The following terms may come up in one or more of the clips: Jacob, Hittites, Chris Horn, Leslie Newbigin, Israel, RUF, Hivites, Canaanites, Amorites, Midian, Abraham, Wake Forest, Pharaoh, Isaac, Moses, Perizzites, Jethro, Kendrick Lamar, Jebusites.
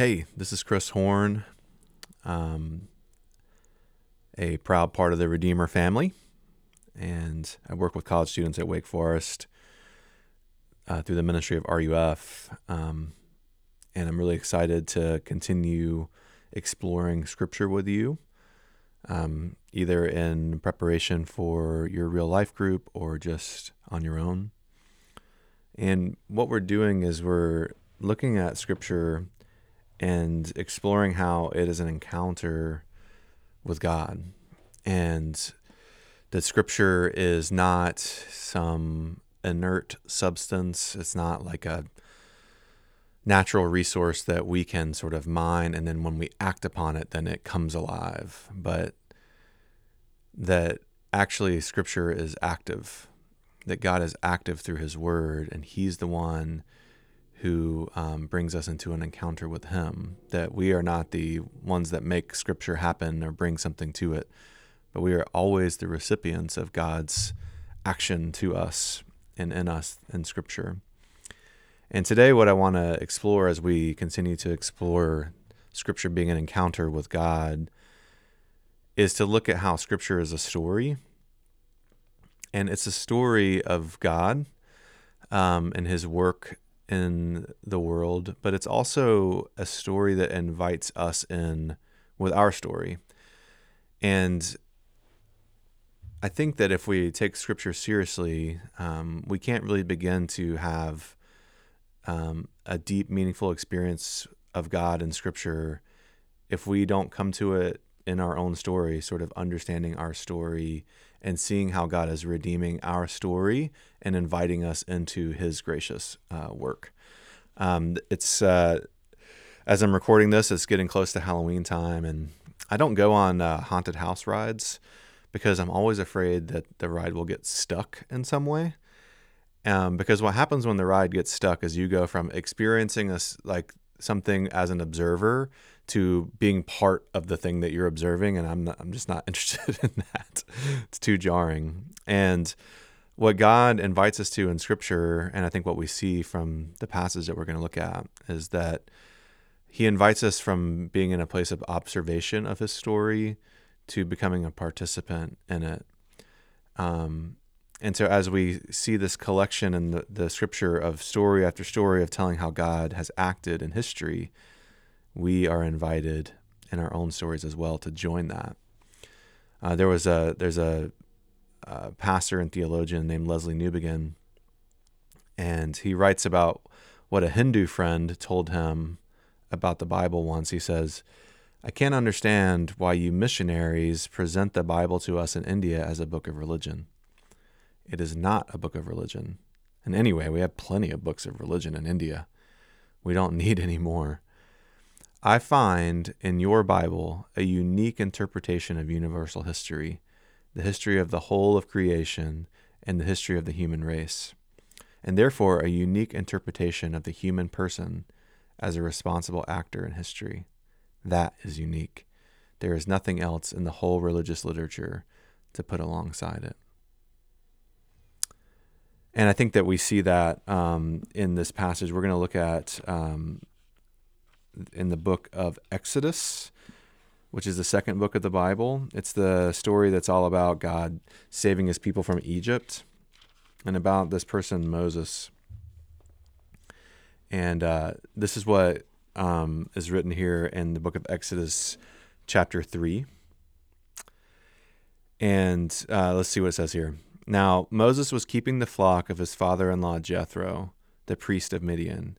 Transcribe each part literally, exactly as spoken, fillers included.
Hey, this is Chris Horn, um, a proud part of the Redeemer family, and I work with college students at Wake Forest uh, through the ministry of R U F, um, and I'm really excited to continue exploring Scripture with you, um, either in preparation for your real life group or just on your own. And what we're doing is we're looking at Scripture and exploring how it is an encounter with God, and that Scripture is not some inert substance. It's not like a natural resource that we can sort of mine, and then when we act upon it, then it comes alive. But that actually Scripture is active, that God is active through His Word, and He's the one who um, brings us into an encounter with Him, that we are not the ones that make Scripture happen or bring something to it, but we are always the recipients of God's action to us and in us in Scripture. And today what I want to explore as we continue to explore Scripture being an encounter with God is to look at how Scripture is a story, and it's a story of God um, and His work in the world, but it's also a story that invites us in with our story. And I think that if we take Scripture seriously, um, we can't really begin to have um, a deep, meaningful experience of God in Scripture if we don't come to it in our own story, sort of understanding our story and seeing how God is redeeming our story and inviting us into His gracious uh, work. Um, it's uh, as I'm recording this, it's getting close to Halloween time, and I don't go on uh, haunted house rides because I'm always afraid that the ride will get stuck in some way. Um, because what happens when the ride gets stuck is you go from experiencing this, like something as an observer, to being part of the thing that you're observing, and I'm not, I'm just not interested in that. It's too jarring. And what God invites us to in Scripture, and I think what we see from the passage that we're going to look at, is that He invites us from being in a place of observation of His story to becoming a participant in it. Um, and so as we see this collection in the, the Scripture of story after story of telling how God has acted in history, we are invited in our own stories as well to join that. Uh, there was a there's a, a pastor and theologian named Leslie Newbigin, and he writes about what a Hindu friend told him about the Bible once. He says, "I can't understand why you missionaries present the Bible to us in India as a book of religion. It is not a book of religion. And anyway, we have plenty of books of religion in India. We don't need any more. I find in your Bible a unique interpretation of universal history, the history of the whole of creation, and the history of the human race, and therefore a unique interpretation of the human person as a responsible actor in history. That is unique. There is nothing else in the whole religious literature to put alongside it." And I think that we see that um, in this passage. We're going to look at... Um, in the book of Exodus, which is the second book of the Bible. It's the story that's all about God saving His people from Egypt, and about this person, Moses. And uh, this is what um, is written here in the book of Exodus, chapter three. And uh, let's see what it says here. "Now, Moses was keeping the flock of his father-in-law Jethro, the priest of Midian.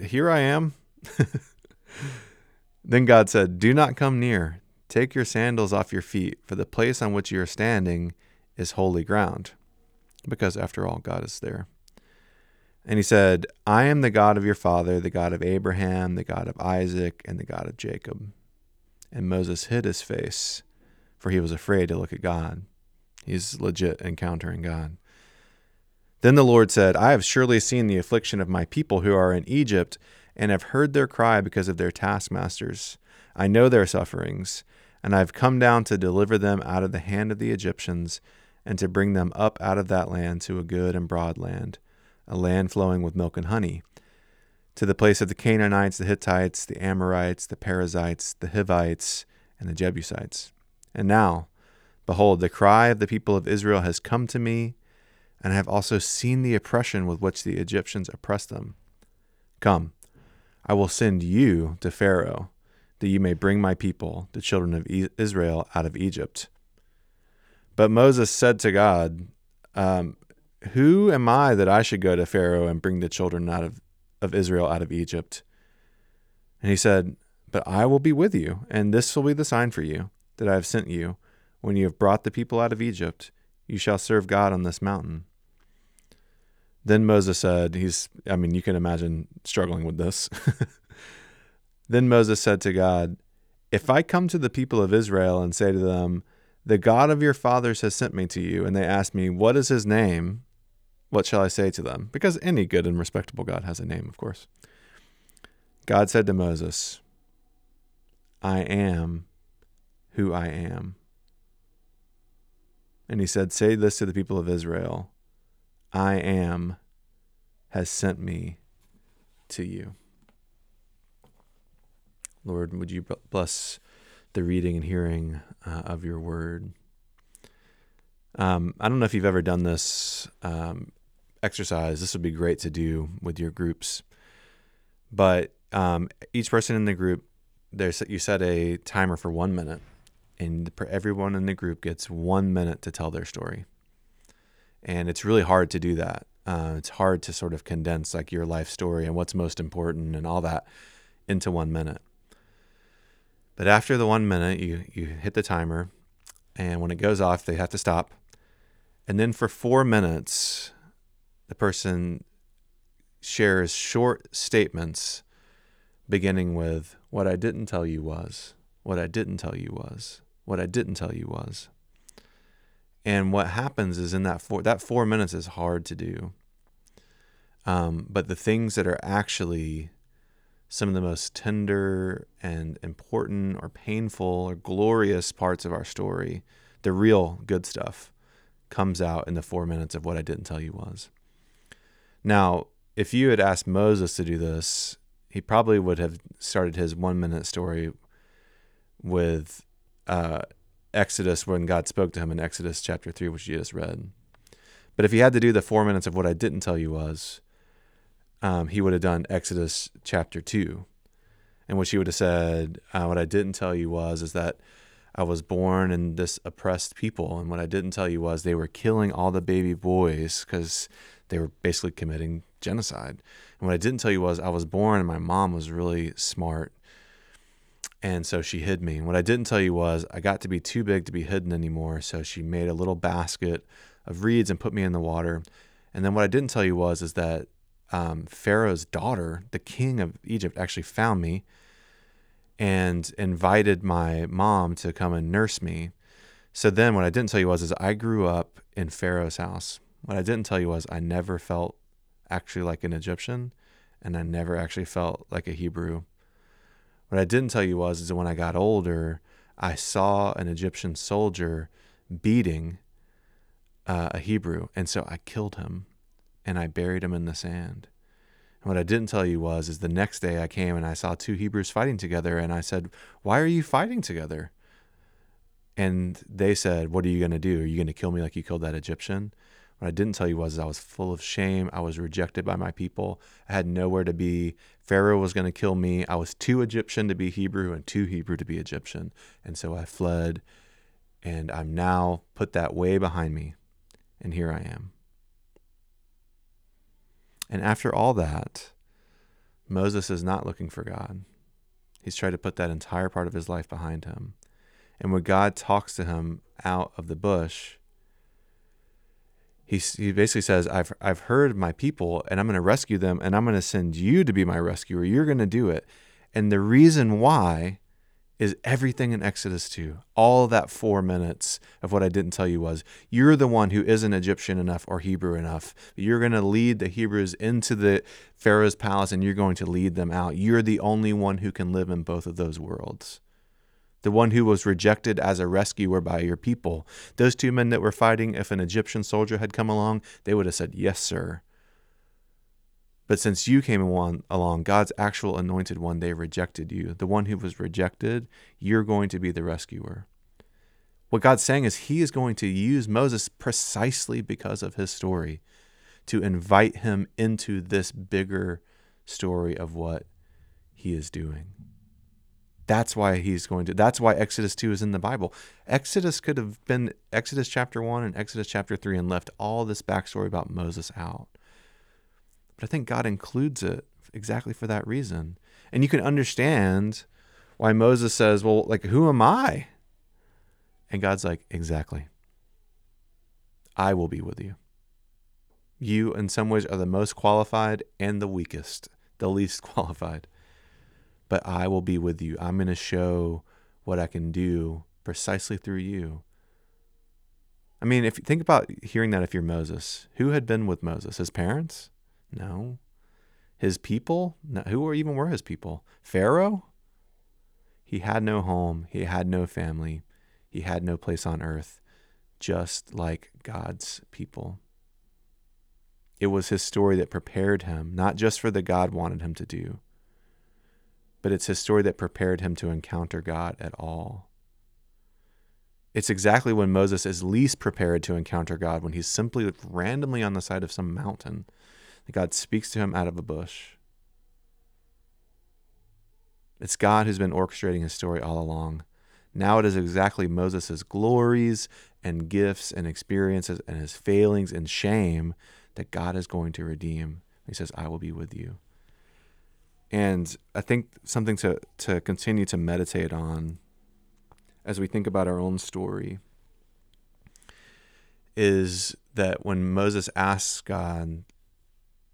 'Here I am.' Then God said, 'Do not come near. Take your sandals off your feet, for the place on which you are standing is holy ground,' because after all, God is there. And he said, I am the God of your father, the God of Abraham, the God of Isaac, and the God of Jacob. And Moses hid his face, for he was afraid to look at God. He's legit encountering God. Then the Lord said, I have surely seen the affliction of my people who are in Egypt, and have heard their cry because of their taskmasters. I know their sufferings, and I have come down to deliver them out of the hand of the Egyptians, and to bring them up out of that land to a good and broad land, a land flowing with milk and honey, to the place of the Canaanites, the Hittites, the Amorites, the Perizzites, the Hivites, and the Jebusites. And now, behold, the cry of the people of Israel has come to me, and I have also seen the oppression with which the Egyptians oppress them. Come, I will send you to Pharaoh, that you may bring my people, the children of Israel, out of Egypt. But Moses said to God, um, who am I that I should go to Pharaoh and bring the children out of, of Israel out of Egypt? And he said, but I will be with you, and this will be the sign for you that I have sent you. When you have brought the people out of Egypt, you shall serve God on this mountain. Then Moses said, he's, I mean, you can imagine struggling with this. Then Moses said to God, if I come to the people of Israel and say to them, the God of your fathers has sent me to you, and they ask me, what is his name? What shall I say to them? Because any good and respectable God has a name, of course. God said to Moses, I am who I am. And he said, say this to the people of Israel, I am has sent me to you. Lord, would you bless the reading and hearing uh, of your word? Um, I don't know if you've ever done this um, exercise. This would be great to do with your groups. But um, each person in the group, there's, you set a timer for one minute, and everyone in the group gets one minute to tell their story. And it's really hard to do that. Uh, it's hard to sort of condense like your life story and what's most important and all that into one minute. But after the one minute, you, you hit the timer, and when it goes off, they have to stop. And then for four minutes, the person shares short statements beginning with, what I didn't tell you was, what I didn't tell you was, what I didn't tell you was. And what happens is in that four, that four minutes is hard to do. Um, but the things that are actually some of the most tender and important or painful or glorious parts of our story, the real good stuff, comes out in the four minutes of what I didn't tell you was. Now, if you had asked Moses to do this, he probably would have started his one-minute story with uh, Exodus, when God spoke to him in Exodus chapter three, which you just read. But if he had to do the four minutes of what I didn't tell you was, Um, he would have done Exodus chapter two, in which he would have said, uh, what I didn't tell you was, is that I was born in this oppressed people. And what I didn't tell you was they were killing all the baby boys because they were basically committing genocide. And what I didn't tell you was I was born and my mom was really smart, and so she hid me. And what I didn't tell you was I got to be too big to be hidden anymore. So she made a little basket of reeds and put me in the water. And then what I didn't tell you was, is that Um, Pharaoh's daughter, the king of Egypt, actually found me and invited my mom to come and nurse me. So then what I didn't tell you was, is I grew up in Pharaoh's house. What I didn't tell you was I never felt actually like an Egyptian, and I never actually felt like a Hebrew. What I didn't tell you was, is that when I got older, I saw an Egyptian soldier beating uh, a Hebrew. And so I killed him, and I buried him in the sand. And what I didn't tell you was, is the next day I came and I saw two Hebrews fighting together. And I said, why are you fighting together? And they said, what are you going to do? Are you going to kill me like you killed that Egyptian? What I didn't tell you was, is I was full of shame. I was rejected by my people. I had nowhere to be. Pharaoh was going to kill me. I was too Egyptian to be Hebrew and too Hebrew to be Egyptian. And so I fled, and I'm now put that way behind me. And here I am. And after all that, Moses is not looking for God. He's tried to put that entire part of his life behind him. And when God talks to him out of the bush, he he basically says, I've I've heard my people, and I'm going to rescue them, and I'm going to send you to be my rescuer. You're going to do it. And the reason why is everything in Exodus two. All that four minutes of what I didn't tell you was, you're the one who isn't Egyptian enough or Hebrew enough. You're going to lead the Hebrews into the Pharaoh's palace, and you're going to lead them out. You're the only one who can live in both of those worlds. The one who was rejected as a rescuer by your people. Those two men that were fighting, if an Egyptian soldier had come along, they would have said, yes, sir. But since you came along, God's actual anointed one, they rejected you. The one who was rejected, you're going to be the rescuer. What God's saying is he is going to use Moses precisely because of his story to invite him into this bigger story of what he is doing. That's why he's going to, that's why Exodus two is in the Bible. Exodus could have been Exodus chapter one and Exodus chapter three and left all this backstory about Moses out. But I think God includes it exactly for that reason. And you can understand why Moses says, well, like, who am I? And God's like, exactly. I will be with you. You, in some ways, are the most qualified and the weakest, the least qualified. But I will be with you. I'm going to show what I can do precisely through you. I mean, if you think about hearing that if you're Moses. Who had been with Moses? His parents? No. His people? No. Who even were his people? Pharaoh? He had no home. He had no family. He had no place on earth, just like God's people. It was his story that prepared him, not just for the God wanted him to do, but it's his story that prepared him to encounter God at all. It's exactly when Moses is least prepared to encounter God, when he's simply randomly on the side of some mountain, God speaks to him out of a bush. It's God who's been orchestrating his story all along. Now it is exactly Moses' glories and gifts and experiences and his failings and shame that God is going to redeem. He says, I will be with you. And I think something to, to continue to meditate on as we think about our own story is that when Moses asks God,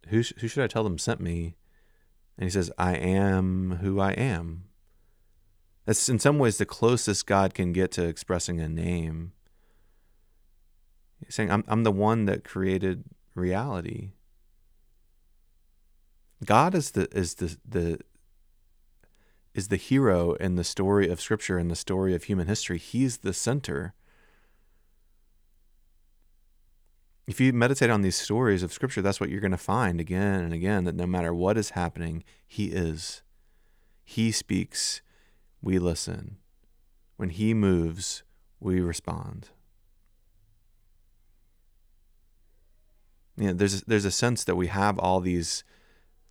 Who, who should I tell them sent me? And he says, I am who I am. That's in some ways the closest God can get to expressing a name. He's saying, I'm, I'm the one that created reality. God is the is the, the is the hero in the story of Scripture, in the story of human history. He's the center. If you meditate on these stories of Scripture, that's what you're going to find again and again, that no matter what is happening, he is. He speaks, we listen. When he moves, we respond. You know, there's, there's a sense that we have all these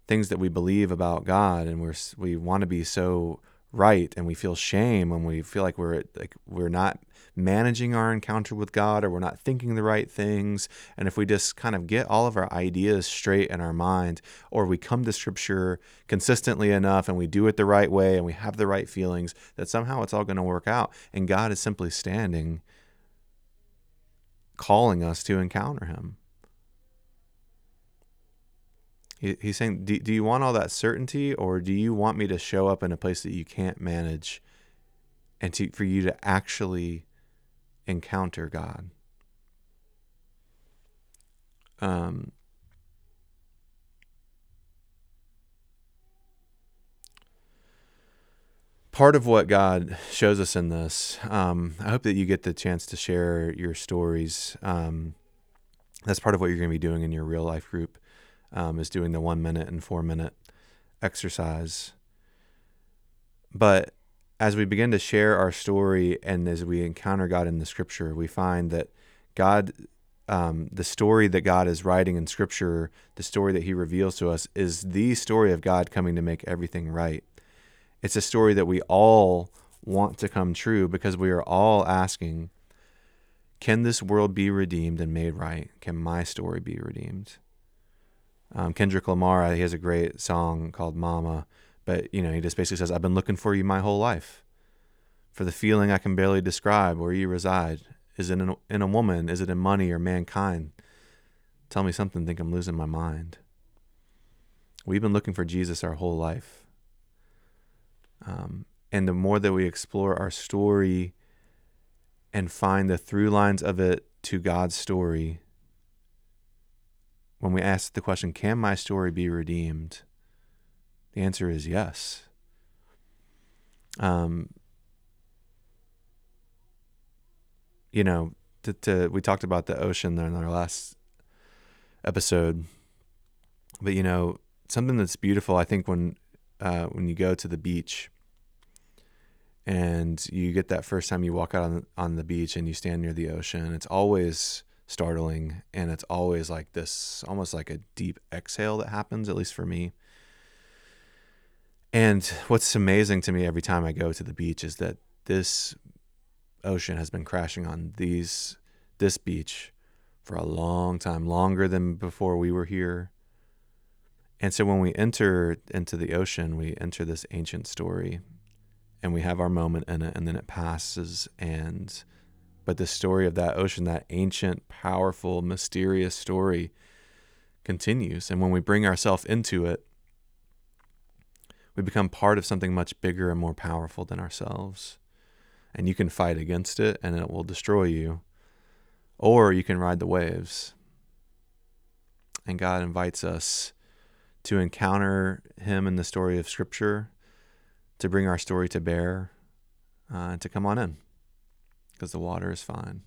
things that we believe about God, and we're, we want to be so right, and we feel shame when we feel like we're like we're not managing our encounter with God, or we're not thinking the right things. And if we just kind of get all of our ideas straight in our mind, or we come to Scripture consistently enough and we do it the right way and we have the right feelings, that somehow it's all going to work out. And God is simply standing, calling us to encounter him. He's saying, do, do you want all that certainty, or do you want me to show up in a place that you can't manage and to, for you to actually encounter God? Um, part of what God shows us in this, um, I hope that you get the chance to share your stories. Um, that's part of what you're going to be doing in your real life group. Um, is doing the one minute and four minute exercise. But as we begin to share our story and as we encounter God in the Scripture, we find that God, um, the story that God is writing in Scripture, the story that he reveals to us, is the story of God coming to make everything right. It's a story that we all want to come true, because we are all asking, can this world be redeemed and made right? Can my story be redeemed? Um, Kendrick Lamar, he has a great song called Mama, but you know, he just basically says, I've been looking for you my whole life. For the feeling I can barely describe where you reside. Is it in a, in a woman? Is it in money or mankind? tell me something, think I'm losing my mind. We've been looking for Jesus our whole life. Um, and the more that we explore our story and find the through lines of it to God's story, when we ask the question, can my story be redeemed? The answer is yes. Um, you know, to, to, we talked about the ocean in our last episode, but you know, something that's beautiful, I think, when uh, when you go to the beach and you get that first time you walk out on, on the beach and you stand near the ocean, it's always startling, and it's always like this, almost like a deep exhale that happens, at least for me. And what's amazing to me every time I go to the beach is that this ocean has been crashing on these this beach for a long time, longer than before we were here. And so when we enter into the ocean, we enter this ancient story and we have our moment in it, and then it passes. And, but the story of that ocean, that ancient, powerful, mysterious story continues. And when we bring ourselves into it, we become part of something much bigger and more powerful than ourselves. And you can fight against it and it will destroy you, or you can ride the waves. And God invites us to encounter him in the story of Scripture, to bring our story to bear, uh, to come on in, because the water is fine.